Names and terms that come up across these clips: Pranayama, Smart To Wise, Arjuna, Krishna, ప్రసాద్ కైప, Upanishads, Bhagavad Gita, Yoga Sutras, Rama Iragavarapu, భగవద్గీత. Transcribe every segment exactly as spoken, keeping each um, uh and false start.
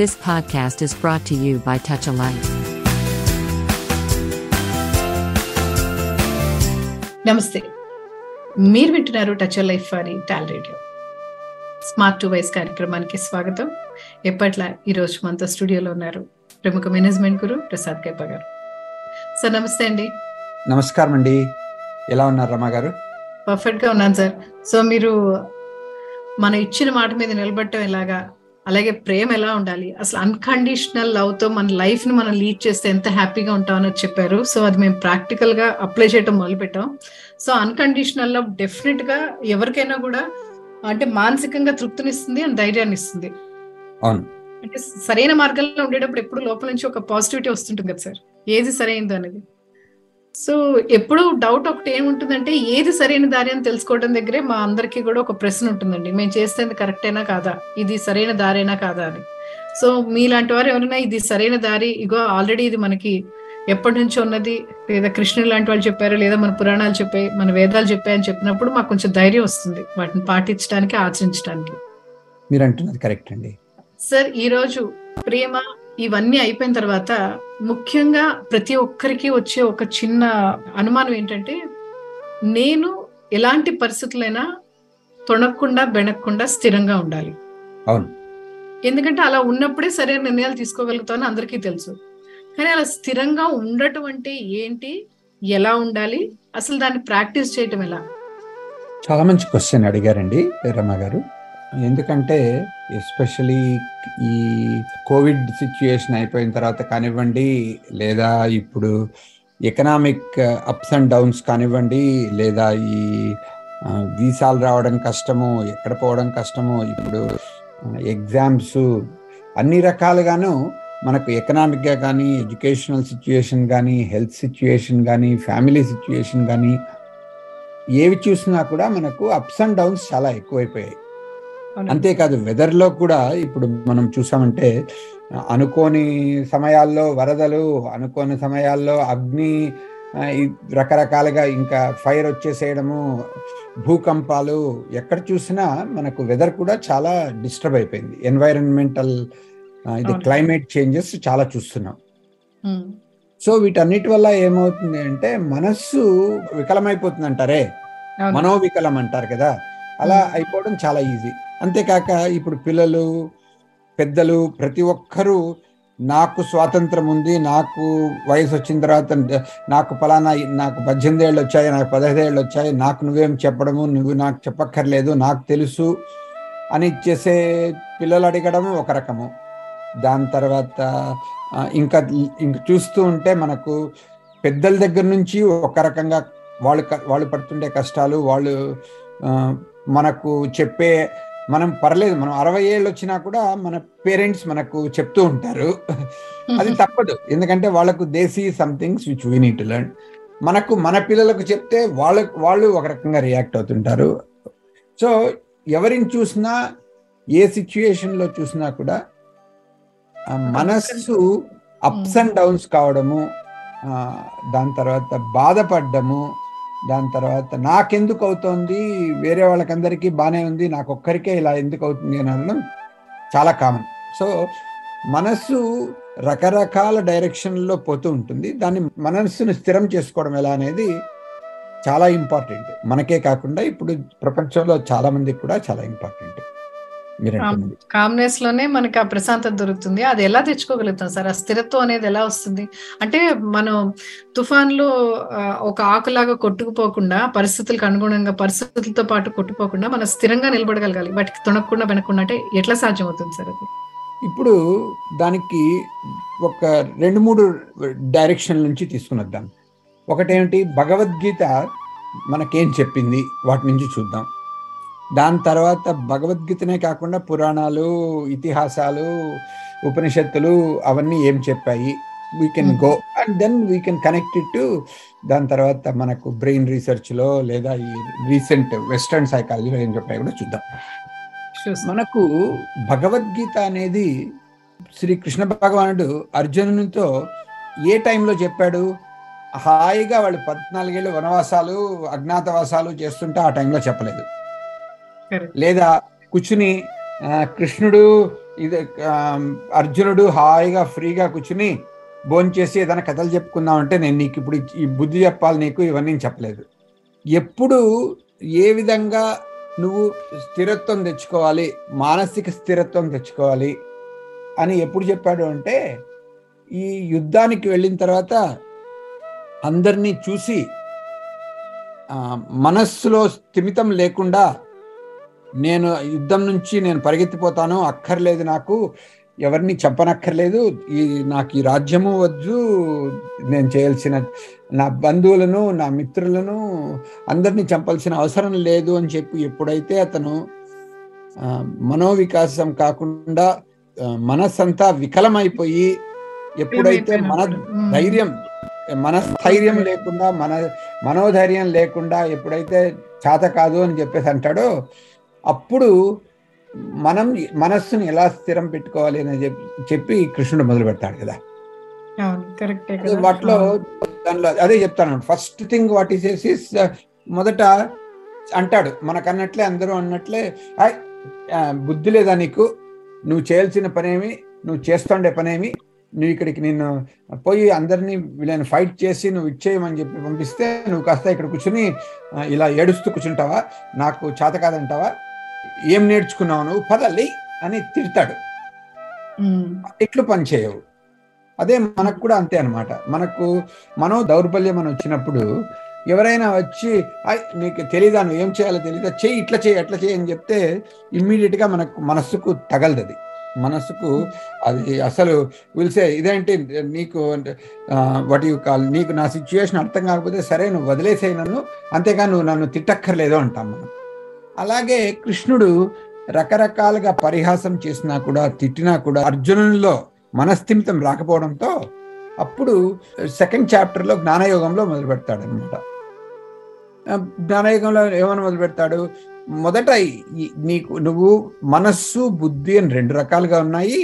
This podcast is brought to you by Touch a Light. నమస్తే, మీరు వింటున్నారు touch your life అని TAL radio smart to wise కార్యక్రమానికి స్వాగతం. ఎప్పట్లా ఈరోజు మనతో స్టూడియోలో ఉన్నారు ప్రముఖ మేనేజ్మెంట్ గురు ప్రసాద్ కైప గారు. సార్ నమస్తే అండి. నమస్కారం అండి. ఎలా ఉన్నారు రమా గారు? పర్ఫెక్ట్ గా ఉన్నాను సార్. సో మీరు మన ఇచ్చిన మాట మీద నిలబడటం ఎలాగా, అలాగే ప్రేమ ఎలా ఉండాలి, అసలు అన్కండిషనల్ లవ్ తో మన లైఫ్ ని మనం లీడ్ చేస్తే ఎంత హ్యాపీగా ఉంటామని చెప్పారు. సో అది మేము ప్రాక్టికల్ గా అప్లై చేయడం మొదలు పెట్టాం. సో అన్కండిషనల్ లవ్ డెఫినెట్ గా ఎవరికైనా కూడా అంటే మానసికంగా తృప్తినిస్తుంది అని ధైర్యాన్ని ఇస్తుంది. అవును, అంటే సరైన మార్గంలో ఉండేటప్పుడు ఎప్పుడు లోపల నుంచి ఒక పాజిటివిటీ వస్తుంటుంది కదా సార్, ఏది సరైనదో అనేది. సో ఎప్పుడు డౌట్ ఒకటి ఏముంటుందంటే ఏది సరైన దారి అని తెలుసుకోవడం దగ్గరే మా అందరికీ కూడా ఒక ప్రశ్న ఉంటుందండి, మేము చేసేది కరెక్టేనా కాదా, ఇది సరైన దారేనా కాదా అని. సో మీలాంటి వారు ఎవరైనా ఇది సరైన దారి, ఇగో ఆల్రెడీ ఇది మనకి ఎప్పటి నుంచో ఉన్నది, లేదా కృష్ణుడు లాంటి వాళ్ళు చెప్పారు, లేదా మన పురాణాలు చెప్పాయి, మన వేదాలు చెప్పాయి అని చెప్పినప్పుడు మాకు కొంచెం ధైర్యం వస్తుంది వాటిని పాటించడానికి, ఆచరించడానికి. మీరు అంటున్నది కరెక్ట్ అండి సార్. ఈరోజు ప్రేమ ఇవన్నీ అయిపోయిన తర్వాత ముఖ్యంగా ప్రతి ఒక్కరికి వచ్చే ఒక చిన్న అనుమానం ఏంటంటే, నేను ఎలాంటి పరిస్థితులైనా తొణక్కుండా బెణక్కుండా స్థిరంగా ఉండాలి. అవును, ఎందుకంటే అలా ఉన్నప్పుడే సరైన నిర్ణయాలు తీసుకోగలుగుతామని అందరికీ తెలుసు. కానీ అలా స్థిరంగా ఉండటం అంటే ఏంటి, ఎలా ఉండాలి, అసలు దాన్ని ప్రాక్టీస్ చేయటం ఎలా? చాలా మంచి క్వశ్చన్ అడిగారండి రమ గారు. ఎందుకంటే ఎస్పెషలీ ఈ కోవిడ్ సిచ్యుయేషన్ అయిపోయిన తర్వాత కానివ్వండి, లేదా ఇప్పుడు ఎకనామిక్ అప్స్ అండ్ డౌన్స్ కానివ్వండి, లేదా ఈ వీసాలు రావడం కష్టము, ఎక్కడ పోవడం కష్టము, ఇప్పుడు ఎగ్జామ్స్, అన్ని రకాలుగాను మనకు ఎకనామిక్గా కానీ, ఎడ్యుకేషనల్ సిచ్యుయేషన్ కానీ, హెల్త్ సిచ్యుయేషన్ కానీ, ఫ్యామిలీ సిచ్యుయేషన్ కానీ, ఏవి చూసినా కూడా మనకు అప్స్ అండ్ డౌన్స్ చాలా ఎక్కువైపోయాయి. అంతేకాదు వెదర్లో కూడా ఇప్పుడు మనం చూసామంటే అనుకోని సమయాల్లో వరదలు, అనుకోని సమయాల్లో అగ్ని, రకరకాలుగా ఇంకా ఫైర్ వచ్చేసేయడము, భూకంపాలు, ఎక్కడ చూసినా మనకు వెదర్ కూడా చాలా డిస్టర్బ్ అయిపోయింది. ఎన్వైరన్మెంటల్ ఇది క్లైమేట్ చేంజెస్ చాలా చూస్తున్నాం. సో వీటన్నిటి వల్ల ఏమవుతుంది అంటే మనస్సు వికలమైపోతుంది అంటారే, మనోవికలం అంటారు కదా, అలా అయిపోవడం చాలా ఈజీ. అంతేకాక ఇప్పుడు పిల్లలు, పెద్దలు, ప్రతి ఒక్కరూ నాకు స్వాతంత్రం ఉంది, నాకు వయసు వచ్చిన తర్వాత నాకు ఫలానా, నాకు పద్దెనిమిది ఏళ్ళు వచ్చాయి, నాకు పదహైదు ఏళ్ళు వచ్చాయి, నాకు నువ్వేం చెప్పడము, నువ్వు నాకు చెప్పక్కర్లేదు, నాకు తెలుసు అని చేసే పిల్లలు అడగడము ఒక రకము. దాని తర్వాత ఇంకా ఇంక చూస్తూ ఉంటే మనకు పెద్దల దగ్గర నుంచి ఒక రకంగా వాళ్ళు వాళ్ళు పడుతుండే కష్టాలు, వాళ్ళు మనకు చెప్పే, మనం పర్లేదు మనం అరవై ఏళ్ళు వచ్చినా కూడా మన పేరెంట్స్ మనకు చెప్తూ ఉంటారు, అది తప్పదు. ఎందుకంటే వాళ్ళకు desi somethings which we need to learn. మనకు మన పిల్లలకు చెప్తే వాళ్ళ వాళ్ళు ఒక రకంగా రియాక్ట్ అవుతుంటారు. సో ఎవరిని చూసినా, ఏ సిచ్యుయేషన్లో చూసినా కూడా మనస్సు అప్స్ అండ్ డౌన్స్ కావడము, దాని తర్వాత బాధపడ్డము, దాని తర్వాత నాకెందుకు అవుతోంది, వేరే వాళ్ళకందరికీ బాగానే ఉంది, నాకు ఒక్కరికే ఇలా ఎందుకు అవుతుంది అని అనడం చాలా కామన్. సో మనస్సు రకరకాల డైరెక్షన్లో పోతూ ఉంటుంది. దాన్ని మనస్సును స్థిరం చేసుకోవడం ఎలా అనేది చాలా ఇంపార్టెంట్, మనకే కాకుండా ఇప్పుడు ప్రపంచంలో చాలా మందికి కూడా చాలా ఇంపార్టెంట్. కామ్నెస్ లోనే మనకి ఆ ప్రశాంతత దొరుకుతుంది. అది ఎలా తెచ్చుకోగలుగుతాం సార్? ఆ స్థిరత్వం అనేది ఎలా వస్తుంది అంటే, మనం తుఫాన్లో ఒక ఆకులాగా కొట్టుకుపోకుండా, పరిస్థితులకు అనుగుణంగా పరిస్థితులతో పాటు కొట్టుకోకుండా మనం స్థిరంగా నిలబడగలగాలి, వాటికి తొణకుండా వెనకుండా, అంటే ఎట్లా సాధ్యం అవుతుంది సార్ అది? ఇప్పుడు దానికి ఒక రెండు మూడు డైరెక్షన్ నుంచి తీసుకునొద్దాం. ఒకటేమిటి, భగవద్గీత మనకేం చెప్పింది వాటి నుంచి చూద్దాం. దాని తర్వాత భగవద్గీతనే కాకుండా పురాణాలు, ఇతిహాసాలు, ఉపనిషత్తులు అవన్నీ ఏం చెప్పాయి, we can go and then we can connect it to. దాని తర్వాత మనకు బ్రెయిన్ రీసెర్చ్లో, లేదా ఈ రీసెంట్ వెస్ట్రన్ సైకాలజీలో ఏం చెప్పాయి కూడా చూద్దాం. మనకు భగవద్గీత అనేది శ్రీకృష్ణ భగవానుడు అర్జునునితో ఏ టైంలో చెప్పాడు? హాయిగా వాళ్ళు పద్నాలుగేళ్ళు వనవాసాలు, అజ్ఞాతవాసాలు చేస్తుంటే ఆ టైంలో చెప్పలేదు. లేదా కూర్చుని కృష్ణుడు ఇది అర్జునుడు హాయిగా ఫ్రీగా కూర్చుని భోంచేసి ఏదైనా కథలు చెప్పుకుందాం అంటే నేను నీకు ఇప్పుడు ఈ బుద్ధి చెప్పాలి నీకు ఇవన్నీ చెప్పలేదు. ఎప్పుడు ఏ విధంగా నువ్వు స్థిరత్వం తెచ్చుకోవాలి, మానసిక స్థిరత్వం తెచ్చుకోవాలి అని ఎప్పుడు చెప్పాడు అంటే, ఈ యుద్ధానికి వెళ్ళిన తర్వాత అందరినీ చూసి మనస్సులో స్థిమితం లేకుండా నేను యుద్ధం నుంచి నేను పరిగెత్తిపోతాను, అక్కర్లేదు నాకు ఎవరిని చెప్పనక్కర్లేదు, ఈ నాకు ఈ రాజ్యము వద్దు, నేను చేయాల్సిన నా బంధువులను నా మిత్రులను అందరినీ చంపాల్సిన అవసరం లేదు అని చెప్పి ఎప్పుడైతే అతను మనోవికాసం కాకుండా మనస్సంతా వికలమైపోయి ఎప్పుడైతే మన ధైర్యం మనస్థైర్యం లేకుండా మన మనోధైర్యం లేకుండా ఎప్పుడైతే చేత కాదు అని చెప్పేసి అంటాడో, అప్పుడు మనం మనస్సును ఎలా స్థిరం పెట్టుకోవాలి అని చెప్పి చెప్పి కృష్ణుడు మొదలు పెడతాడు కదా. వాటిలో దానిలో అదే చెప్తాను. First thing what is is is మొదట అంటాడు మనకన్నట్లే అందరూ అన్నట్లే, బుద్ధి లేదా నీకు, నువ్వు చేయాల్సిన పనేమి, నువ్వు చేస్తుండే పనేమి, నువ్వు ఇక్కడికి నేను పోయి అందరినీ వీళ్ళని ఫైట్ చేసి నువ్వు ఇచ్చేయమని చెప్పి పంపిస్తే నువ్వు కాస్త ఇక్కడ కూర్చుని ఇలా ఏడుస్తూ కూర్చుంటావా, నాకు చేత కాదంటావా, ఏం నేర్చుకున్నావు నువ్వు, పదలి అని తిడతాడు. ఇట్లు పనిచేయవు. అదే మనకు కూడా అంతే అనమాట. మనకు మనో దౌర్బల్యం అని వచ్చినప్పుడు ఎవరైనా వచ్చి నీకు తెలీదా, నువ్వు ఏం చేయాలో తెలీదా, చేయి ఇట్లా చేయి అట్లా చేయి అని చెప్తే ఇమ్మీడియట్గా మనకు మనస్సుకు తగలదది. మనస్సుకు అది అసలు విల్సే ఇదేంటి నీకు వాట్ యు కాల్, నీకు నా సిచ్యువేషన్ అర్థం కాకపోతే సరే నువ్వు వదిలేసే నన్ను, అంతేగా నువ్వు నన్ను తిట్టక్కర్లేదు అంటాం మనం. అలాగే కృష్ణుడు రకరకాలుగా పరిహాసం చేసినా కూడా తిట్టినా కూడా అర్జునునిలో మనస్థిమితం రాకపోవడంతో అప్పుడు సెకండ్ చాప్టర్లో జ్ఞానయోగంలో మొదలు పెడతాడు అనమాట. జ్ఞానయోగంలో ఏమని మొదలు పెడతాడు, మొదట నీకు నువ్వు మనస్సు బుద్ధి అని రెండు రకాలుగా ఉన్నాయి.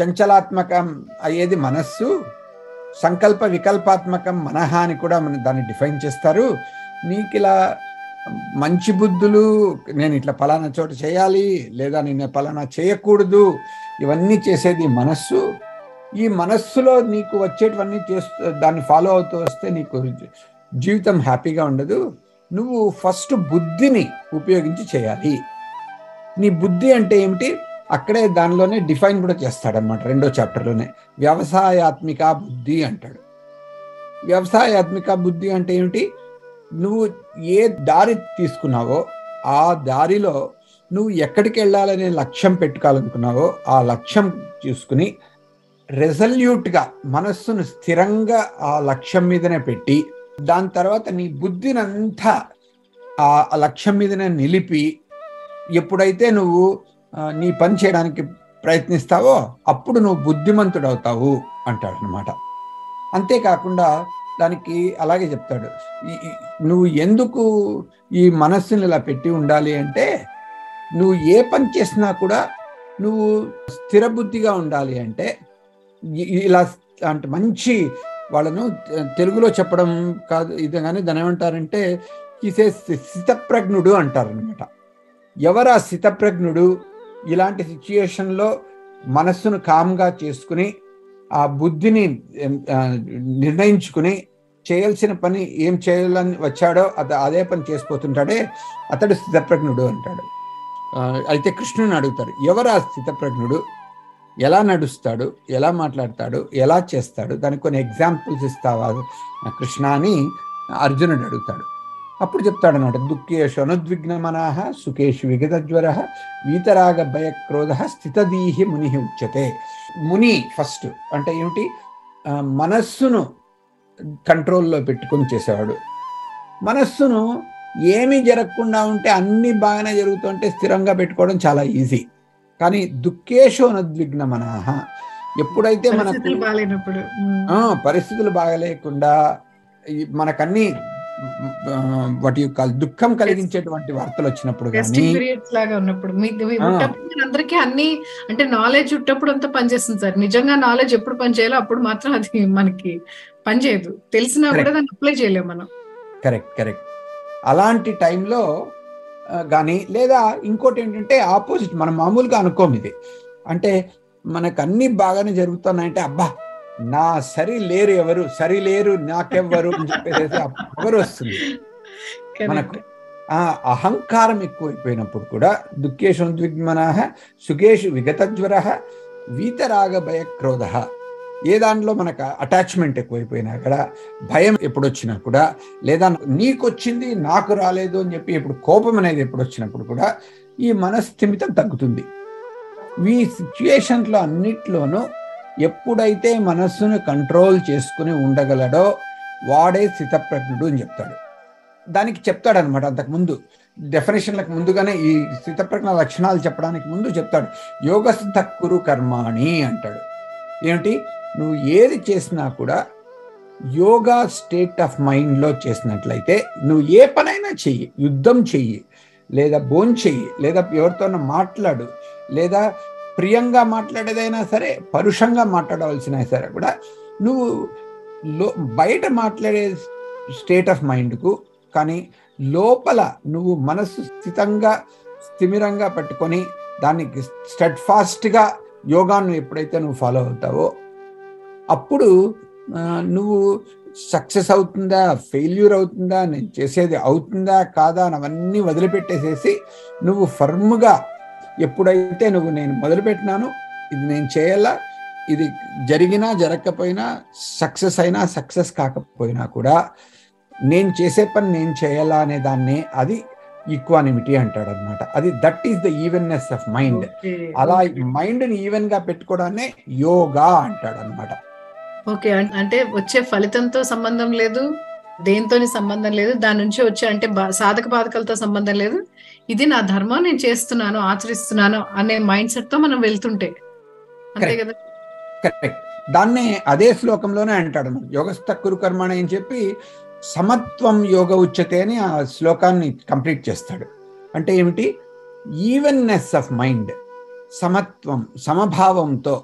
చంచలాత్మకం అయ్యేది మనస్సు, సంకల్ప వికల్పాత్మకం మనహ అని కూడా మనం దాన్ని డిఫైన్ చేస్తారు. నీకు ఇలా మంచి బుద్ధులు, నేను ఇట్లా పలానా చోట చేయాలి లేదా నేను పలానా చేయకూడదు, ఇవన్నీ చేసేది మనస్సు. ఈ మనస్సులో నీకు వచ్చేటివన్నీ చేస్తూ దాన్ని ఫాలో అవుతూ వస్తే నీకు జీవితం హ్యాపీగా ఉండదు. నువ్వు ఫస్ట్ బుద్ధిని ఉపయోగించి చేయాలి. నీ బుద్ధి అంటే ఏమిటి అక్కడే దానిలోనే డిఫైన్ కూడా చేస్తాడనమాట. రెండో చాప్టర్లోనే వ్యవసాయాత్మిక బుద్ధి అంటాడు. వ్యవసాయాత్మిక బుద్ధి అంటే ఏమిటి, నువ్వు ఏ దారి తీసుకున్నావో ఆ దారిలో నువ్వు ఎక్కడికి వెళ్ళాలనే లక్ష్యం పెట్టుకోవాలనుకున్నావో ఆ లక్ష్యం చూసుకుని రెజల్యూట్గా మనస్సును స్థిరంగా ఆ లక్ష్యం మీదనే పెట్టి దాని తర్వాత నీ బుద్ధినంతా ఆ లక్ష్యం మీదనే నిలిపి ఎప్పుడైతే నువ్వు నీ పని చేయడానికి ప్రయత్నిస్తావో అప్పుడు నువ్వు బుద్ధిమంతుడవుతావు అంటాడు అనమాట. అంతేకాకుండా దానికి అలాగే చెప్తాడు, నువ్వు ఎందుకు ఈ మనస్సుని ఇలా పెట్టి ఉండాలి అంటే నువ్వు ఏ పని చేసినా కూడా నువ్వు స్థిరబుద్ధిగా ఉండాలి అంటే ఇలా అంటే మంచి వాళ్ళను తెలుగులో చెప్పడం కాదు ఇది, కానీ దాని ఏమంటారంటే ఈసే స్థితప్రజ్ఞుడు అంటారనమాట. ఎవరు ఆ స్థితప్రజ్ఞుడు, ఇలాంటి సిచ్యుయేషన్లో మనస్సును కామ్గా చేసుకుని ఆ బుద్ధిని నిర్ణయించుకుని చేయాల్సిన పని ఏం చేయాలని వచ్చాడో అత అదే పని చేసిపోతుంటాడే అతడు స్థితప్రజ్ఞుడు అంటాడు. అయితే కృష్ణుని అడుగుతారు, ఎవరు ఆ స్థితప్రజ్ఞుడు, ఎలా నడుస్తాడు, ఎలా మాట్లాడతాడు, ఎలా చేస్తాడు, దానికి కొన్ని ఎగ్జాంపుల్స్ ఇస్తావా కృష్ణ అని అర్జునుడు అడుగుతాడు. అప్పుడు చెప్తాడు అనమాట, దుఃఖేషు అనుద్విగ్న మనాహ సుఖేషు విగత జ్వర వీతరాగ భయ క్రోధ స్థితదీహి ముని ఉచ్యతే. ముని ఫస్ట్ అంటే ఏమిటి, మనస్సును కంట్రోల్లో పెట్టుకుని చేసేవాడు. మనస్సును ఏమీ జరగకుండా ఉంటే అన్నీ బాగానే జరుగుతుంటే స్థిరంగా పెట్టుకోవడం చాలా ఈజీ. కానీ దుఃఖేషు అనుద్విగ్న మనాహ, ఎప్పుడైతే మనకు పరిస్థితులు బాగలేకుండా మనకన్నీ వాటి యొక్క దుఃఖం కలిగించేటువంటి వార్తలు వచ్చినప్పుడు అందరికీ అన్ని అంటే నాలెడ్జ్ ఉన్నప్పుడు అంతా పనిచేస్తుంది సార్. నిజంగా నాలెడ్జ్ ఎప్పుడు పనిచేయాలో అప్పుడు మాత్రం అది మనకి పనిచేయదు, తెలిసినా కూడా దాన్ని అప్లై చేయలేము మనం. కరెక్ట్ కరెక్ట్ అలాంటి టైంలో కానీ, లేదా ఇంకోటి ఏంటంటే ఆపోజిట్ మనం మామూలుగా అనుకోము ఇది. అంటే మనకు అన్ని బాగానే జరుగుతున్నాయంటే అబ్బా నా సరి లేరు ఎవరు, సరి లేరు నాకెవ్వరు అని చెప్పేసి ఎవరు వస్తుంది మనకు. ఆ అహంకారం ఎక్కువైపోయినప్పుడు కూడా దుఃఖేషు ఉద్విగ్మన సుఖేషు విగతజ్వర వీతరాగ భయ క్రోధ, ఏ దాంట్లో మనకు అటాచ్మెంట్ ఎక్కువైపోయినా కూడా, భయం ఎప్పుడొచ్చినా కూడా, లేదా నీకు వచ్చింది నాకు రాలేదు అని చెప్పి ఇప్పుడు కోపం అనేది ఎప్పుడొచ్చినప్పుడు కూడా ఈ మనస్థిమితం తగ్గుతుంది. ఈ సిచ్యుయేషన్లో అన్నిట్లోనూ ఎప్పుడైతే మనస్సును కంట్రోల్ చేసుకుని ఉండగలడో వాడే స్థితప్రజ్ఞుడు అని చెప్తాడు. దానికి చెప్తాడు అనమాట అంతకుముందు డెఫినేషన్లకు ముందుగానే ఈ స్థితప్రజ్ఞ లక్షణాలు చెప్పడానికి ముందు చెప్తాడు యోగస్థ కురు కర్మాణి అంటాడు. ఏమిటి, నువ్వు ఏది చేసినా కూడా యోగా స్టేట్ ఆఫ్ మైండ్లో చేసినట్లయితే నువ్వు ఏ పనైనా చెయ్యి, యుద్ధం చెయ్యి, లేదా బోన్ చెయ్యి, లేదా ఎవరితోనో మాట్లాడు, లేదా ప్రియంగా మాట్లాడేదైనా సరే పరుషంగా మాట్లాడవలసిన సరే కూడా నువ్వు లో బయట మాట్లాడే స్టేట్ ఆఫ్ మైండ్కు కానీ లోపల నువ్వు మనస్సు స్థితంగా స్థిమిరంగా పెట్టుకొని దానికి స్టెడ్ ఫాస్ట్గా యోగాను ఎప్పుడైతే నువ్వు ఫాలో అవుతావో అప్పుడు నువ్వు సక్సెస్ అవుతుందా ఫెయిల్యూర్ అవుతుందా నేను చేసేది అవుతుందా కాదా అని అవన్నీ వదిలిపెట్టేసేసి నువ్వు ఫర్మ్గా ఎప్పుడైతే నువ్వు నేను మొదలుపెట్టినాను ఇది నేను చేయాలా, ఇది జరిగినా జరగకపోయినా సక్సెస్ అయినా సక్సెస్ కాకపోయినా కూడా నేను చేసే పని నేను చేయాలా అనే దాన్నే అది ఈక్వానిమిటీ అంటాడు అనమాట. అది that is the evenness of mind. అలా మైండ్ని ఈవెన్గా పెట్టుకోవడాన్ని యోగా అంటాడు అనమాట. ఓకే, అంటే వచ్చే ఫలితంతో సంబంధం లేదు, దేనితోని సంబంధం లేదు, దాని నుంచి వచ్చే అంటే సాధక బాధకాలతో సంబంధం లేదు, ఇది నా ధర్మం నేను చేస్తున్నాను ఆచరిస్తున్నాను అనే మైండ్ సెట్ తో మనం వెళ్తుంటే అంతే కదా. కరెక్ట్, దాన్నే అదే శ్లోకంలోనే అంటాడు యోగస్థ కురు కర్మణ అని చెప్పి సమత్వం యోగ ఉచ్యతే అని ఆ శ్లోకాన్ని కంప్లీట్ చేస్తాడు. అంటే ఏమిటి, ఈవెన్నెస్ ఆఫ్ మైండ్, సమత్వం సమభావంతో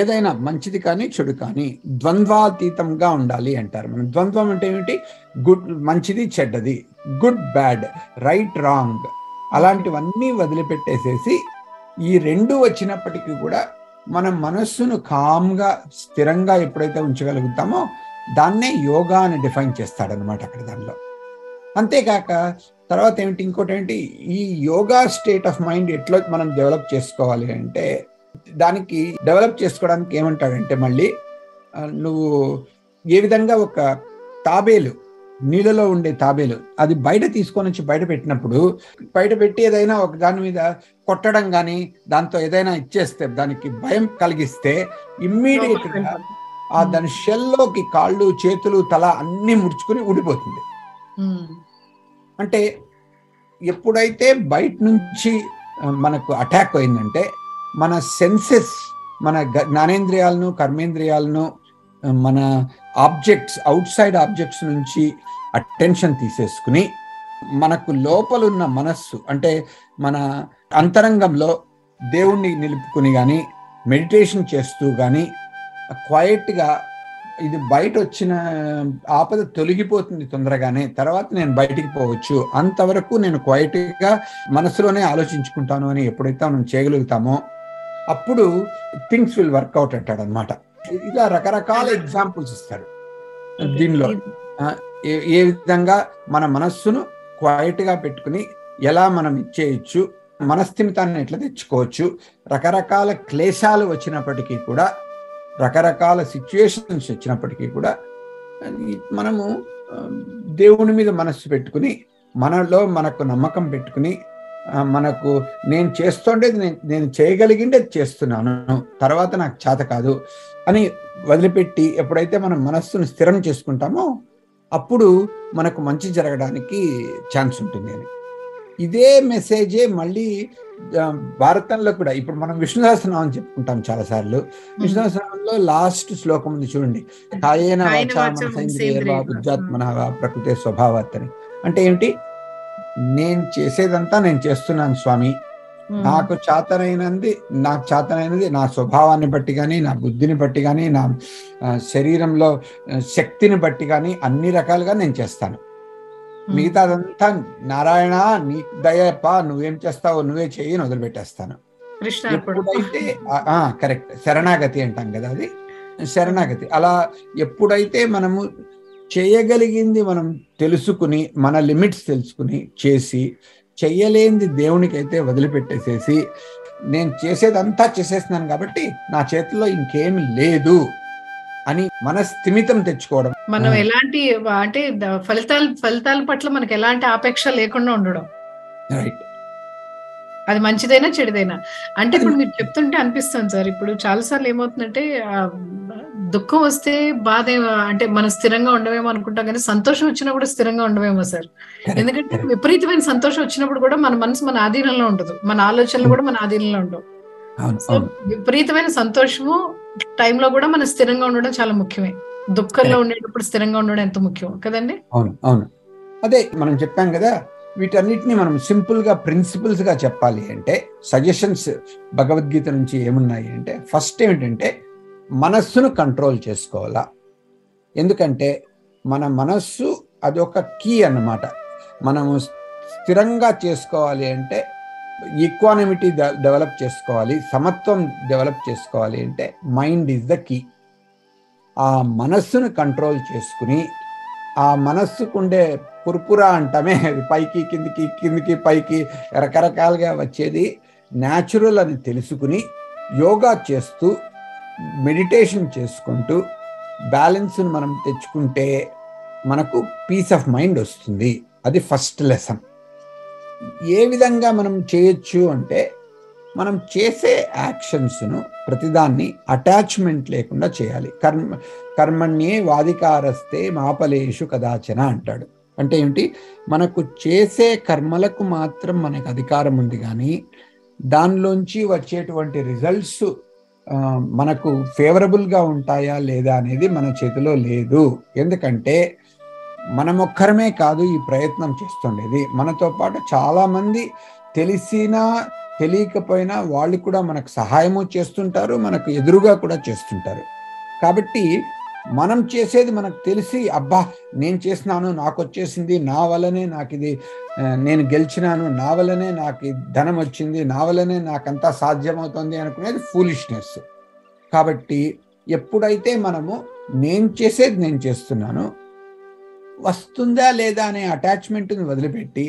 ఏదైనా మంచిది కానీ చెడు కానీ ద్వంద్వాతీతంగా ఉండాలి అంటారు. మనం ద్వంద్వం అంటే ఏమిటి, గుడ్ మంచిది చెడ్డది, గుడ్ బ్యాడ్, రైట్ రాంగ్, అలాంటివన్నీ వదిలిపెట్టేసేసి ఈ రెండు వచ్చినప్పటికీ కూడా మనం మనస్సును కామ్గా స్థిరంగా ఎప్పుడైతే ఉంచగలుగుతామో దాన్నే యోగా అని డిఫైన్ చేస్తాడనమాట అక్కడ దానిలో. అంతేకాక తర్వాత ఏమిటి, ఇంకోటి ఏంటి, ఈ యోగా స్టేట్ ఆఫ్ మైండ్ ఎట్లా మనం డెవలప్ చేసుకోవాలి అంటే దానికి డెవలప్ చేసుకోవడానికి ఏమంటాడంటే మళ్ళీ నువ్వు ఏ విధంగా ఒక తాబేలు నీళ్ళలో ఉండే తాబేలు అది బయట తీసుకొని వచ్చి బయట పెట్టినప్పుడు బయట పెట్టి ఏదైనా ఒక దాని మీద కొట్టడం కానీ దాంతో ఏదైనా ఇచ్చేస్తే దానికి భయం కలిగిస్తే ఇమ్మీడియట్గా ఆ దాని షెల్లోకి కాళ్ళు చేతులు తల అన్నీ ముడుచుకుని ఉండిపోతుంది. అంటే ఎప్పుడైతే బయట నుంచి మనకు అటాక్ అయిందంటే మన సెన్సెస్ మన జ్ఞానేంద్రియాలను కర్మేంద్రియాలను మన ఆబ్జెక్ట్స్ అవుట్ సైడ్ ఆబ్జెక్ట్స్ నుంచి అటెన్షన్ తీసేసుకుని మనకు లోపలున్న మనస్సు అంటే మన అంతరంగంలో దేవుణ్ణి నిలుపుకుని కానీ మెడిటేషన్ చేస్తూ కానీ క్వైట్గా ఇది బయట వచ్చిన ఆపద తొలగిపోతుంది తొందరగానే, తర్వాత నేను బయటికి పోవచ్చు, అంతవరకు నేను క్వైట్గా మనసులోనే ఆలోచించుకుంటాను అని ఎప్పుడైతే మనం చేయగలుగుతామో అప్పుడు థింగ్స్ విల్ వర్కౌట్ అంటాడు అనమాట. ఇలా రకరకాల ఎగ్జాంపుల్స్ ఇస్తాడు దీనిలో. ఏ విధంగా మన మనస్సును క్వైట్గా పెట్టుకుని ఎలా మనం ఇచ్చేయచ్చు, మనస్థిమితాన్ని ఎట్లా తెచ్చుకోవచ్చు, రకరకాల క్లేశాలు వచ్చినప్పటికీ కూడా రకరకాల సిచ్యుయేషన్స్ వచ్చినప్పటికీ కూడా మనము దేవుని మీద మనస్సు పెట్టుకుని మనలో మనకు నమ్మకం పెట్టుకుని మనకు నేను చేస్తుండేది నేను నేను చేయగలిగిండేది చేస్తున్నాను, తర్వాత నాకు చేత కాదు అని వదిలిపెట్టి ఎప్పుడైతే మనం మనస్సును స్థిరం చేసుకుంటామో అప్పుడు మనకు మంచి జరగడానికి ఛాన్స్ ఉంటుంది అని. ఇదే మెసేజే మళ్ళీ భారతంలో కూడా ఇప్పుడు మనం విష్ణు సహస్రనామం చెప్పుకుంటాం చాలాసార్లు. విష్ణు సహస్రనామంలో లాస్ట్ శ్లోకం ఉంది చూడండి, కాయేన వాచా మనసేంద్రియైర్వా బుద్ధ్యాత్మనా వా ప్రకృతే స్వభావాత్ అని. అంటే ఏమిటి, నేను చేసేదంతా నేను చేస్తున్నాను స్వామి, నాకు చేతనైనది నాకు చేతనైనది నా స్వభావాన్ని బట్టి కానీ నా బుద్ధిని బట్టి కానీ నా శరీరంలో శక్తిని బట్టి కానీ అన్ని రకాలుగా నేను చేస్తాను, మిగతాదంతా నారాయణ నీ దయప్ప నువ్వేం చేస్తావో నువ్వే చేయి అని వదిలిపెట్టేస్తాను. ఎప్పుడైతే కరెక్ట్ శరణాగతి అంటాం కదా, అది శరణాగతి. అలా ఎప్పుడైతే మనము చేయగలిగింది మనం తెలుసుకుని మన లిమిట్స్ తెలుసుకుని చేసి, చెయ్యలేనిది దేవునికైతే వదిలిపెట్టేసేసి నేను చేసేదంతా చేసేస్తున్నాను కాబట్టి నా చేతిలో ఇంకేమి లేదు అని మన స్థిమితం తెచ్చుకోవడం, మనం ఎలాంటి అంటే ఫలితాలు ఫలితాల పట్ల మనకు ఎలాంటి ఆపేక్ష లేకుండా ఉండడం, రైట్. అది మంచిదైనా చెడుదైనా. అంటే ఇప్పుడు మీరు చెప్తుంటే అనిపిస్తుంది సార్, ఇప్పుడు చాలాసార్లు ఏమవుతుందంటే దుఃఖం వస్తే బాధ అంటే మనం స్థిరంగా ఉండవేమో అనుకుంటాం, కానీ సంతోషం వచ్చినా కూడా స్థిరంగా ఉండవేమో సార్. ఎందుకంటే విపరీతమైన సంతోషం వచ్చినప్పుడు కూడా మన మనసు మన ఆధీనంలో ఉండదు, మన ఆలోచనలు కూడా మన ఆధీనంలో ఉండవు. విపరీతమైన సంతోషము టైంలో కూడా మనం స్థిరంగా ఉండడం చాలా ముఖ్యమే. దుఃఖంలో ఉండేటప్పుడు స్థిరంగా ఉండడం ఎంత ముఖ్యం కదండి. అవును అవును, అదే మనం చెప్పాం కదా. వీటన్నిటిని మనం సింపుల్ గా ప్రిన్సిపల్స్ గా చెప్పాలి అంటే సజెషన్స్ భగవద్గీత నుంచి ఏమున్నాయి అంటే, ఫస్ట్ ఏమిటంటే మనస్సును కంట్రోల్ చేసుకోవాలా. ఎందుకంటే మన మనస్సు అదొక కీ అన్నమాట. మనము స్థిరంగా చేసుకోవాలి అంటే, ఈక్వానిమిటీ డెవలప్ చేసుకోవాలి, సమత్వం డెవలప్ చేసుకోవాలి అంటే మైండ్ ఈజ్ ద కీ. ఆ మనస్సును కంట్రోల్ చేసుకుని, ఆ మనస్సుకుండే పుర్పురా అంటామే, పైకి కిందికి కిందికి పైకి రకరకాలుగా వచ్చేది న్యాచురల్ అని తెలుసుకుని, యోగా చేస్తూ మెడిటేషన్ చేసుకుంటూ బ్యాలెన్స్ను మనం తెచ్చుకుంటే మనకు పీస్ ఆఫ్ మైండ్ వస్తుంది. అది ఫస్ట్ లెసన్. ఏ విధంగా మనం చేయొచ్చు అంటే, మనం చేసే యాక్షన్స్ను ప్రతిదాన్ని అటాచ్మెంట్ లేకుండా చేయాలి. కర్మ కర్మణ్యే వాధికారస్తే మాపలేషు కదాచన అంటాడు. అంటే ఏమిటి, మనకు చేసే కర్మలకు మాత్రం మనకు అధికారం ఉంది, కానీ దానిలోంచి వచ్చేటువంటి రిజల్ట్స్ మనకు ఫేవరబుల్గా ఉంటాయా లేదా అనేది మన చేతిలో లేదు. ఎందుకంటే మనమొక్కరమే కాదు ఈ ప్రయత్నం చేస్తుండేది, మనతో పాటు చాలామంది తెలిసినా తెలియకపోయినా వాళ్ళు కూడా మనకు సహాయము చేస్తుంటారు, మనకు ఎదురుగా కూడా చేస్తుంటారు. కాబట్టి మనం చేసేది మనకు తెలిసి అబ్బా నేను చేసినాను, నాకు వచ్చేసింది, నా వల్లనే నాకు ఇది, నేను గెలిచినాను, నా వల్లనే నాకు ధనం వచ్చింది, నా వల్లనే నాకంతా సాధ్యమవుతుంది అనుకునేది ఫూలిష్నెస్. కాబట్టి ఎప్పుడైతే మనము నేను చేసేది నేను చేస్తున్నాను, వస్తుందా లేదా అనే అటాచ్మెంట్ని వదిలిపెట్టి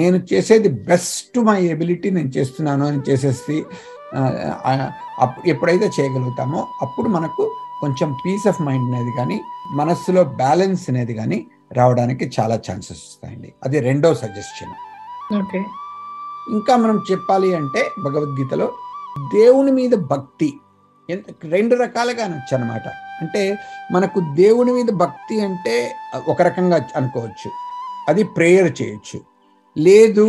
నేను చేసేది బెస్ట్ మై ఎబిలిటీ నేను చేస్తున్నాను అని చేసేసి ఎప్పుడైతే చేయగలుగుతామో అప్పుడు మనకు కొంచెం పీస్ ఆఫ్ మైండ్ అనేది కానీ మనస్సులో బ్యాలెన్స్ అనేది కానీ రావడానికి చాలా ఛాన్సెస్ వస్తాయండి. అది రెండో సజెషన్. ఓకే, ఇంకా మనం చెప్పాలి అంటే భగవద్గీతలో దేవుని మీద భక్తి రెండు రకాలుగా అనొచ్చు అనమాట. అంటే మనకు దేవుని మీద భక్తి అంటే ఒక రకంగా అనుకోవచ్చు, అది ప్రేయర్ చేయొచ్చు. లేదు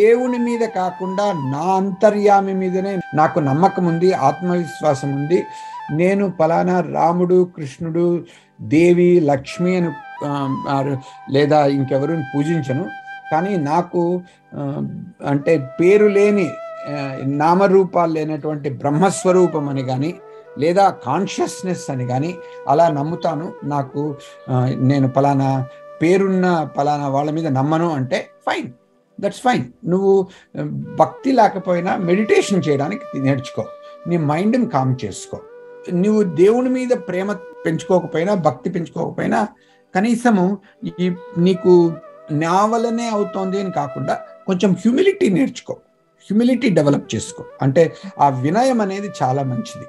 దేవుని మీద కాకుండా నా అంతర్యామి మీదనే నాకు నమ్మకం ఉంది, ఆత్మవిశ్వాసం ఉంది, నేను ఫలానా రాముడు కృష్ణుడు దేవి లక్ష్మి అని లేదా ఇంకెవరు పూజించను, కానీ నాకు అంటే పేరు లేని నామరూపాలు లేనటువంటి బ్రహ్మస్వరూపం అని కానీ లేదా కాన్షియస్నెస్ అని కానీ అలా నమ్ముతాను, నాకు నేను ఫలానా పేరున్న ఫలానా వాళ్ళ మీద నమ్మను అంటే ఫైన్, దట్స్ ఫైన్. నువ్వు భక్తి లేకపోయినా మెడిటేషన్ చేయడానికి నేర్చుకో, నీ మైండ్ని కామ్ చేసుకో. నువ్వు దేవుని మీద ప్రేమ పెంచుకోకపోయినా భక్తి పెంచుకోకపోయినా కనీసము ఈ నీకు నా వల్లనే అవుతోంది అని కాకుండా కొంచెం హ్యూమిలిటీ నేర్చుకో, హ్యూమిలిటీ డెవలప్ చేసుకో. అంటే ఆ వినయం అనేది చాలా మంచిది.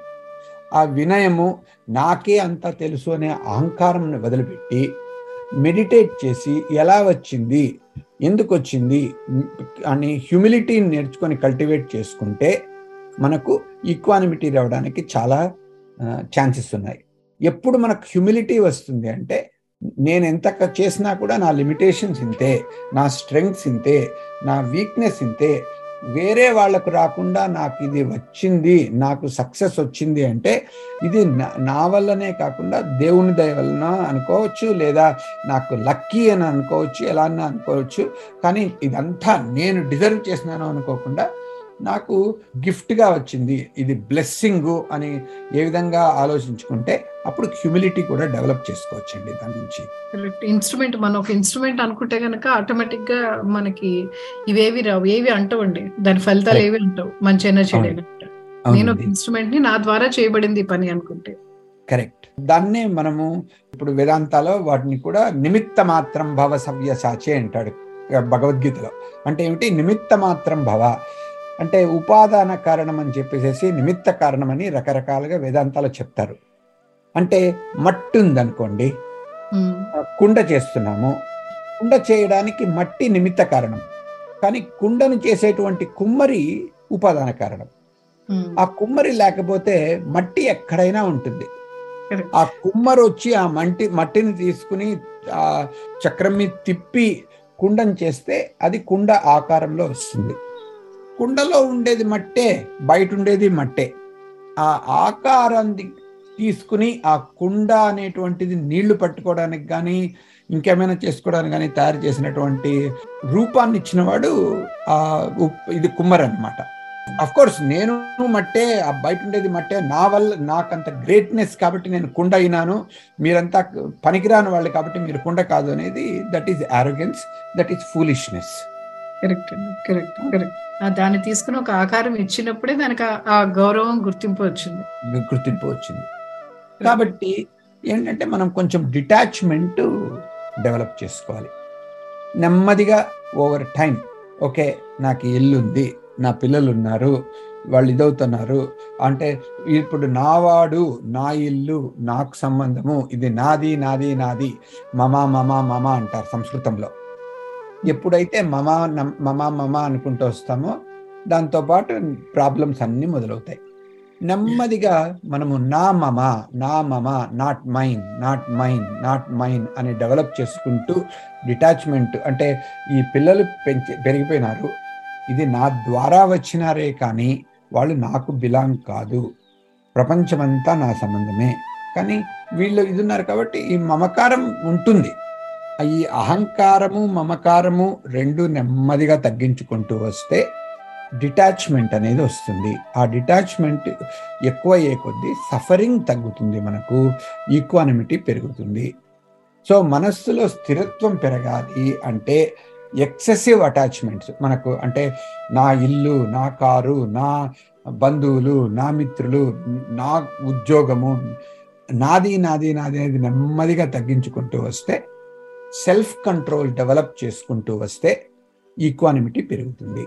ఆ వినయము నాకే అంతా తెలుసు అనే అహంకారంను వదిలిపెట్టి మెడిటేట్ చేసి ఎలా వచ్చింది ఎందుకు వచ్చింది అని హ్యూమిలిటీని నేర్చుకొని కల్టివేట్ చేసుకుంటే మనకు ఈక్వానిమిటీ రావడానికి చాలా ఛాన్సెస్ ఉన్నాయి. ఎప్పుడు మనకు హ్యూమిలిటీ వస్తుంది అంటే, నేను ఎంత చేసినా కూడా నా లిమిటేషన్స్ ఇంతే, నా స్ట్రెంగ్త్స్ ఇంతే, నా వీక్నెస్ ఇంతే, వేరే వాళ్ళకు రాకుండా నాకు ఇది వచ్చింది, నాకు సక్సెస్ వచ్చింది అంటే ఇది నా వల్లనే కాకుండా దేవుని దయ వలన అనుకోవచ్చు, లేదా నాకు లక్కీ అని అనుకోవచ్చు, ఎలా అన్నా అనుకోవచ్చు, కానీ ఇదంతా నేను డిజర్వ్ చేసినాను అనుకోకుండా నాకు గిఫ్ట్గా వచ్చింది, ఇది బ్లెస్సింగ్ అని ఏ విధంగా ఆలోచించుకుంటే అప్పుడు హ్యూమిలిటీ కూడా డెవలప్ చేసుకోవచ్చండి. దాని నుంచి ఇన్స్ట్రుమెంట్, మనం ఒక ఇన్స్ట్రుమెంట్ అనుకుంటే కనుక ఆటోమేటిక్గా మనకి ఇవేవి రావు, ఏవి అంటావండి, దాని ఫలితాలు ఏవి అంటావు, మంచైనా చెడైనా. నేను ఒక ఇన్స్ట్రుమెంట్ ని, నా ద్వారా చేయబడింది పని అనుకుంటే. కరెక్ట్. దాన్నే మనము ఇప్పుడు వేదాంతాలో వాటిని కూడా నిమిత్త మాత్రం భవ సవ్య సాచే అంటాడు భగవద్గీతలో. అంటే ఏమిటి నిమిత్త మాత్రం భవ అంటే? ఉపాదాన కారణం అని చెప్పేసేసి నిమిత్త కారణం అని రకరకాలుగా వేదాంతాలు చెప్తారు. అంటే మట్టి ఉందనుకోండి, కుండ చేస్తున్నాము, కుండ చేయడానికి మట్టి నిమిత్త కారణం, కానీ కుండను చేసేటువంటి కుమ్మరి ఉపాదాన కారణం. ఆ కుమ్మరి లేకపోతే మట్టి ఎక్కడైనా ఉంటుంది. ఆ కుమ్మరు వచ్చి ఆ మట్టి మట్టిని తీసుకుని ఆ చక్రం మీద తిప్పి కుండను చేస్తే అది కుండ ఆకారంలో వస్తుంది. కుండలో ఉండేది మట్టే, బయట ఉండేది మట్టే. ఆ ఆకారాన్ని తీసుకుని ఆ కుండ అనేటువంటిది నీళ్లు పట్టుకోవడానికి కానీ ఇంకేమైనా చేసుకోవడానికి కానీ తయారు చేసినటువంటి రూపాన్ని ఇచ్చినవాడు ఆ ఇది కుమ్మర్ అన్నమాట. అఫ్ కోర్స్ నేను మట్టే, ఆ బయట ఉండేది మట్టే, నా వల్ల నాకంత గ్రేట్నెస్ కాబట్టి నేను కుండ అయినాను, మీరంతా పనికిరాని వాళ్ళు కాబట్టి మీరు కుండ కాదు అనేది, that is arrogance, that is foolishness. Correct correct correct. దాన్ని తీసుకుని ఒక ఆకారం ఇచ్చినప్పుడే దానికి ఆ గౌరవం, గుర్తింపు వచ్చింది గుర్తింపు వచ్చింది కాబట్టి ఏంటంటే మనం కొంచెం డిటాచ్మెంట్ డెవలప్ చేసుకోవాలి నెమ్మదిగా ఓవర్ టైం. ఓకే, నాకు ఇల్లుంది, నా పిల్లలు ఉన్నారు, వాళ్ళు ఇదవుతున్నారు అంటే ఇప్పుడు నావాడు, నా ఇల్లు, నాకు సంబంధము, ఇది నాది నాది నాది, మమ మమ మమ అంటారు సంస్కృతంలో. ఎప్పుడైతే మమ మమ మమ అనుకుంటూ వస్తామో దాంతోపాటు ప్రాబ్లమ్స్ అన్నీ మొదలవుతాయి. నెమ్మదిగా మనము నా మమ నా మమ not mine not mine not mine అని డెవలప్ చేసుకుంటూ డిటాచ్మెంట్. అంటే ఈ పిల్లలు పెంచి పెరిగిపోయినారు, ఇది నా ద్వారా వచ్చినారే కానీ వాళ్ళు నాకు బిలాంగ్ కాదు, ప్రపంచమంతా నా సంబంధమే, కానీ వీళ్ళు ఇది ఉన్నారు కాబట్టి ఈ మమకారం ఉంటుంది. ఈ అహంకారము మమకారము రెండు నెమ్మదిగా తగ్గించుకుంటూ వస్తే డిటాచ్మెంట్ అనేది వస్తుంది. ఆ డిటాచ్మెంట్ ఎక్కువ అయ్యే కొద్దీ సఫరింగ్ తగ్గుతుంది, మనకు ఈక్వానిమిటీ పెరుగుతుంది. సో మనస్సులో స్థిరత్వం పెరగాలి అంటే ఎక్సెసివ్ అటాచ్మెంట్స్ మనకు, అంటే నా ఇల్లు, నా కారు, నా బంధువులు, నా మిత్రులు, నా ఉద్యోగము, నాది నాది నాది అనేది నెమ్మదిగా తగ్గించుకుంటూ వస్తే, సెల్ఫ్ కంట్రోల్ డెవలప్ చేసుకుంటూ వస్తే ఈక్వానిమిటీ పెరుగుతుంది.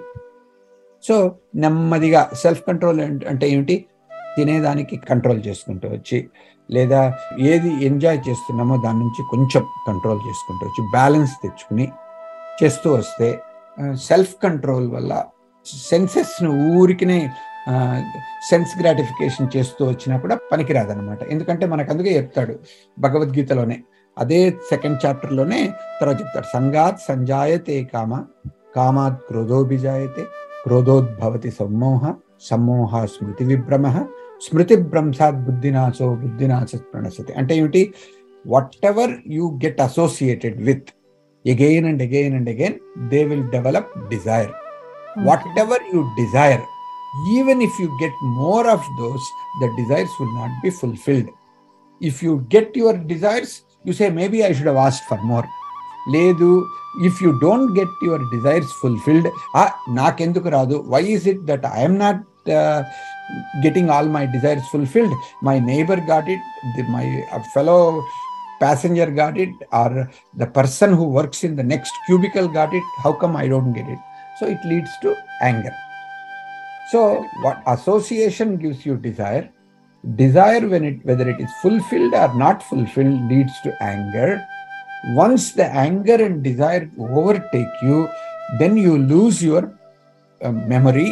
సో నెమ్మదిగా సెల్ఫ్ కంట్రోల్ అంటే ఏమిటి? తినేదానికి కంట్రోల్ చేసుకుంటూ వచ్చి, లేదా ఏది ఎంజాయ్ చేస్తున్నామో దాని నుంచి కొంచెం కంట్రోల్ చేసుకుంటూ వచ్చి, బ్యాలెన్స్ తెచ్చుకుని చేస్తూ వస్తే సెల్ఫ్ కంట్రోల్ వల్ల సెన్సెస్ను ఊరికినే సెన్స్ గ్రాటిఫికేషన్ చేస్తూ వచ్చినా కూడా పనికిరాదనమాట. ఎందుకంటే మనకు అందుకే చెప్తాడు భగవద్గీతలోనే, అదే సెకండ్ చాప్టర్లోనే తర్వాత చెప్తాడు, సంఘాత్ సంజాయతే కామ, కామాత్ క్రోధోభిజాయతే, క్రోధోద్భవతి సమ్మోహ, సమ్మోహ స్మృతి విభ్రమ, స్మృతి భ్రంశాత్ బుద్ధినాశో, బుద్ధినాశ ప్రణశతి. అంటే ఏమిటి? Whatever you get associated with again and again and again, they will develop desire. Okay. Whatever you desire, even if you get more of those, the desires will not be fulfilled. If you get your desires, you say, maybe I should have asked for more. Ledu, if you don't get your desires fulfilled, ah, nakenduku raadu, why is it that I am not uh, getting all my desires fulfilled? My neighbor got it, the, my uh, fellow passenger got it, or the person who works in the next cubicle got it, how come I don't get it? So it leads to anger. So what association gives you desire, desire when it, whether it is fulfilled or not fulfilled, leads to anger. Once the anger and desire overtake you, then you lose your uh, memory,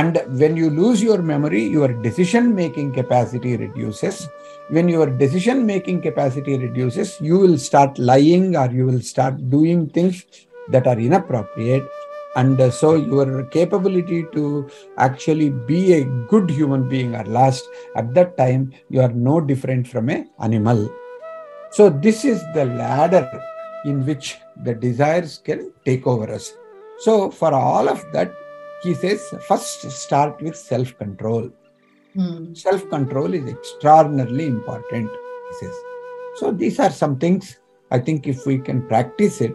and when you lose your memory, your decision making capacity reduces. When your decision making capacity reduces, you will start lying, or you will start doing things that are inappropriate, and uh, so your capability to actually be a good human being are lost. At that time you are no different from an animal. So this is the ladder in which the desires can take over us. So for all of that, he says, first start with self-control. Mm. Self-control is extraordinarily important, he says. So these are some things, I think if we can practice it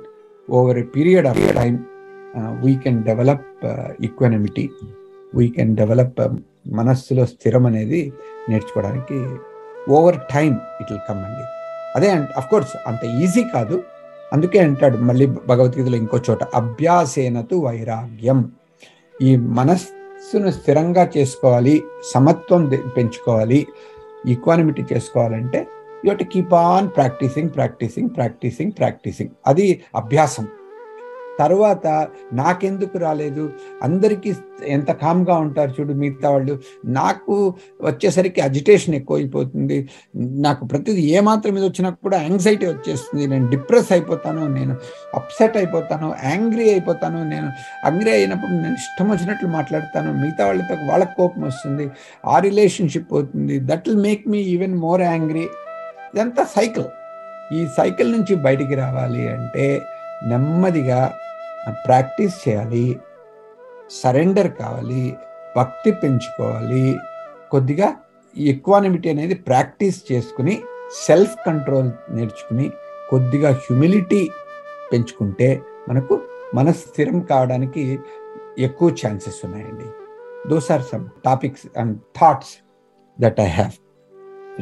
over a period of time, uh, we can develop uh, equanimity, we can develop um, మనస్సులో స్థిరం అనేది నేర్చుకోవడానికి over time it will come అండి. అదే of course అంత easy కాదు. అందుకే అంటాడు మళ్ళీ భగవద్గీతలో ఇంకో చోట, అభ్యాసేనతు వైరాగ్యం. ఈ మనస్సును స్థిరంగా చేసుకోవాలి, సమత్వం పెంచుకోవాలి, ఈక్వానిమిటీ చేసుకోవాలంటే you have to keep on practising practising practising practising అది అభ్యాసం. తర్వాత నాకెందుకు రాలేదు, అందరికీ ఎంత కామ్గా ఉంటారు చూడు మిగతా వాళ్ళు, నాకు వచ్చేసరికి అజిటేషన్ ఎక్కువైపోతుంది, నాకు ప్రతిదీ ఏమాత్రం మీద వచ్చినా కూడా యాంగ్జైటీ వచ్చేస్తుంది, నేను డిప్రెస్ అయిపోతాను, నేను అప్సెట్ అయిపోతాను, యాంగ్రీ అయిపోతాను, నేను యాంగ్రీ అయినప్పుడు నేను ఇష్టం వచ్చినట్లు మాట్లాడతాను, మిగతా వాళ్ళతో వాళ్ళకి కోపం వస్తుంది, ఆ రిలేషన్షిప్ అవుతుంది, that will make me even more angry. ఇదంతా సైకిల్. ఈ సైకిల్ నుంచి బయటికి రావాలి అంటే నెమ్మదిగా ప్రాక్టీస్ చేయాలి, సరెండర్ కావాలి, భక్తి పెంచుకోవాలి, కొద్దిగా ఈక్వానిమిటీ అనేది ప్రాక్టీస్ చేసుకుని సెల్ఫ్ కంట్రోల్ నేర్చుకుని కొద్దిగా హ్యూమిలిటీ పెంచుకుంటే మనకు మనస్థిరం కావడానికి ఎక్కువ ఛాన్సెస్ ఉన్నాయండి. Those are some topics and thoughts that I have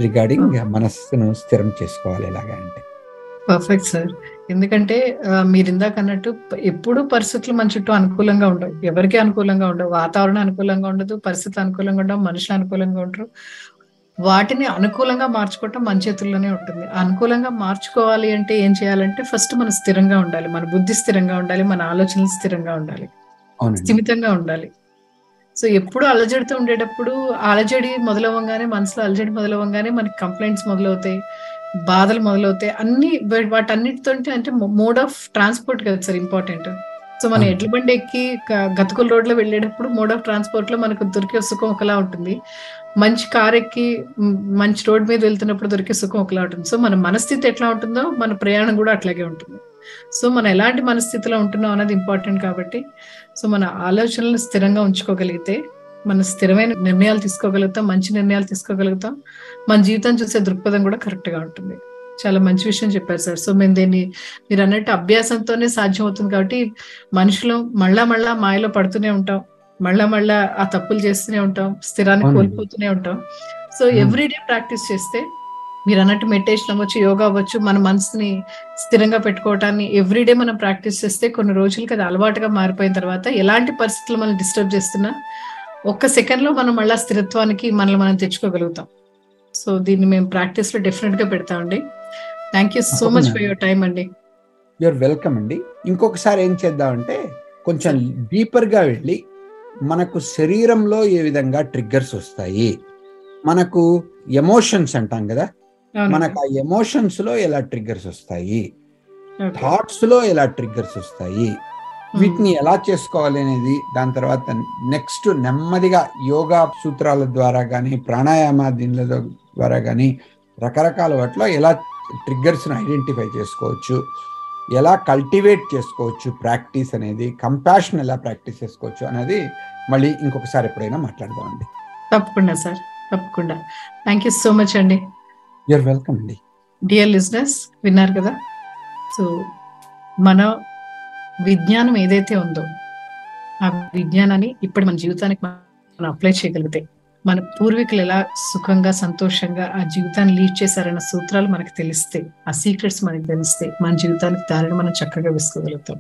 regarding మనస్సును స్థిరం చేసుకోవాలి ఎలాగా అంటే. Perfect sir. ఎందుకంటే మీరు ఇందాక అన్నట్టు ఎప్పుడు పరిస్థితులు మన చుట్టూ అనుకూలంగా ఉండవు, ఎవరికి అనుకూలంగా ఉండవు, వాతావరణం అనుకూలంగా ఉండదు, పరిస్థితులు అనుకూలంగా ఉండవు, మనుషులు అనుకూలంగా ఉండరు. వాటిని అనుకూలంగా మార్చుకోవటం మన చేతుల్లోనే ఉంటుంది. అనుకూలంగా మార్చుకోవాలి అంటే ఏం చేయాలంటే ఫస్ట్ మనం స్థిరంగా ఉండాలి, మన బుద్ధి స్థిరంగా ఉండాలి, మన ఆలోచనలు స్థిరంగా ఉండాలి, స్థిమితంగా ఉండాలి. సో ఎప్పుడు అలజడితో ఉండేటప్పుడు అలజడి మొదలవ్వగానే మనసులో అలజడి మొదలవ్వగానే మనకి కంప్లైంట్స్ మొదలవుతాయి, బాధలు మొదలవుతాయి, అన్ని వాటన్నిటితో అంటే మోడ్ ఆఫ్ ట్రాన్స్పోర్ట్ కదా సార్ ఇంపార్టెంట్. సో మనం ఎడ్ల బండి ఎక్కి గతుకుల రోడ్లో వెళ్ళేటప్పుడు మోడ్ ఆఫ్ ట్రాన్స్పోర్ట్ లో మనకు దొరికే సుఖం ఒకలా ఉంటుంది, మంచి కార్ ఎక్కి మంచి రోడ్ మీద వెళ్తున్నప్పుడు దొరికే సుఖం ఒకలా ఉంటుంది. సో మన మనస్థితి ఎట్లా ఉంటుందో మన ప్రయాణం కూడా అట్లాగే ఉంటుంది. సో మనం ఎలాంటి మనస్థితిలో ఉంటున్నాం అనేది ఇంపార్టెంట్ కాబట్టి సో మన ఆలోచనలను స్థిరంగా ఉంచుకోగలిగితే మనం స్థిరమైన నిర్ణయాలు తీసుకోగలుగుతాం, మంచి నిర్ణయాలు తీసుకోగలుగుతాం, మన జీవితం చూసే దృక్పథం కూడా కరెక్ట్ గా ఉంటుంది. చాలా మంచి విషయం చెప్పారు సార్. సో మేము దీన్ని మీరు అన్నట్టు అభ్యాసంతోనే సాధ్యం అవుతుంది కాబట్టి మనుషులు మళ్ళా మళ్ళా మాయలో పడుతూనే ఉంటాం, మళ్ళా మళ్ళా ఆ తప్పులు చేస్తూనే ఉంటాం, స్థిరాన్ని కోల్పోతూనే ఉంటాం. సో ఎవ్రీడే ప్రాక్టీస్ చేస్తే మీరు అన్నట్టు మెడిటేషన్ అవ్వచ్చు, యోగా అవ్వచ్చు, మన మనసుని స్థిరంగా పెట్టుకోవటాన్ని ఎవ్రీడే మనం ప్రాక్టీస్ చేస్తే కొన్ని రోజులకి అది అలవాటుగా మారిపోయిన తర్వాత ఎలాంటి పరిస్థితులు మనం డిస్టర్బ్ చేస్తున్నా ఒక్క సెకండ్ లో మనం మళ్ళీ స్థిరత్వానికి మనల్ని మనం తెచ్చుకోగలుగుతాం. సో దీన్ని మేము ప్రాక్టీస్ లో డెఫినెట్ గా పెడతామండి. Thank you so much for your time అండి. యూఆర్ వెల్కమ్ అండి. ఇంకొకసారి ఏం చేద్దామంటే కొంచెం డీపర్ గా వెళ్ళి మనకు శరీరంలో ఏ విధంగా ట్రిగ్గర్స్ వస్తాయి, మనకు ఎమోషన్స్ అంటాం కదా, మనకు ఆ ఎమోషన్స్ లో ఎలా ట్రిగ్గర్స్ వస్తాయి, థాట్స్ లో ఎలా ట్రిగ్గర్స్ వస్తాయి, వీటిని ఎలా చేసుకోవాలి అనేది, దాని తర్వాత నెక్స్ట్ నెమ్మదిగా యోగా సూత్రాల ద్వారా కానీ ప్రాణాయామ దీనిల ద్వారా కానీ రకరకాల వాటిలో ఎలా ట్రిగ్గర్స్ను ఐడెంటిఫై చేసుకోవచ్చు, ఎలా కల్టివేట్ చేసుకోవచ్చు, ప్రాక్టీస్ అనేది కంపాషన్ ఎలా ప్రాక్టీస్ చేసుకోవచ్చు అనేది మళ్ళీ ఇంకొకసారి ఎప్పుడైనా మాట్లాడదామండి. తప్పకుండా సార్, తప్పకుండా. థ్యాంక్ యూ సో మచ్ అండి. యూఆర్ వెల్కమ్ అండి. డియర్ లిజనర్స్, విన్నారు కదా. సో మన విజ్ఞానం ఏదైతే ఉందో ఆ విజ్ఞానాన్ని ఇప్పుడు మన జీవితానికి మనం అప్లై చేయగలిగితే మన పూర్వీకులు ఎలా సుఖంగా సంతోషంగా ఆ జీవితాన్ని లీడ్ చేశారన్న సూత్రాలు మనకు తెలిస్తే, ఆ సీక్రెట్స్ మనకు తెలిస్తే మన జీవితానికి దారిని మనం చక్కగా వేసుకోగలుగుతాం.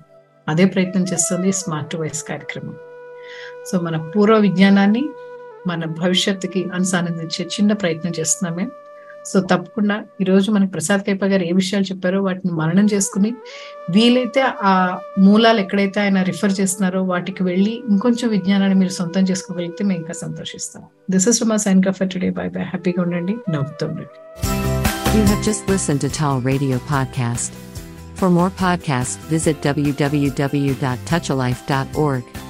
అదే ప్రయత్నం చేస్తుంది స్మార్ట్ టు వైస్ కార్యక్రమం. సో మన పూర్వ విజ్ఞానాన్ని మన భవిష్యత్తుకి అనుసానందించే చిన్న ప్రయత్నం చేస్తున్నాం మేము. సో తప్పకుండా ఈరోజు మనకి ప్రసాద్ కైప గారు ఏ విషయాలు చెప్పారో వాటిని మననం చేసుకుని వీలైతే ఆ మూలాలు ఎక్కడైతే ఆయన రిఫర్ చేస్తున్నారో వాటికి వెళ్ళి ఇంకొంచెం విజ్ఞానాన్ని మీరు సొంతం చేసుకోగలిగితే మేము ఇంకా సంతోషిస్తాం. This is Rama signing off for today. Bye bye. హ్యాపీగా ఉండండి, నవ్వుతూ ఉండండి. You have just listened to Tal Radio Podcast. For more podcasts, visit double-u double-u double-u dot touch a life dot org.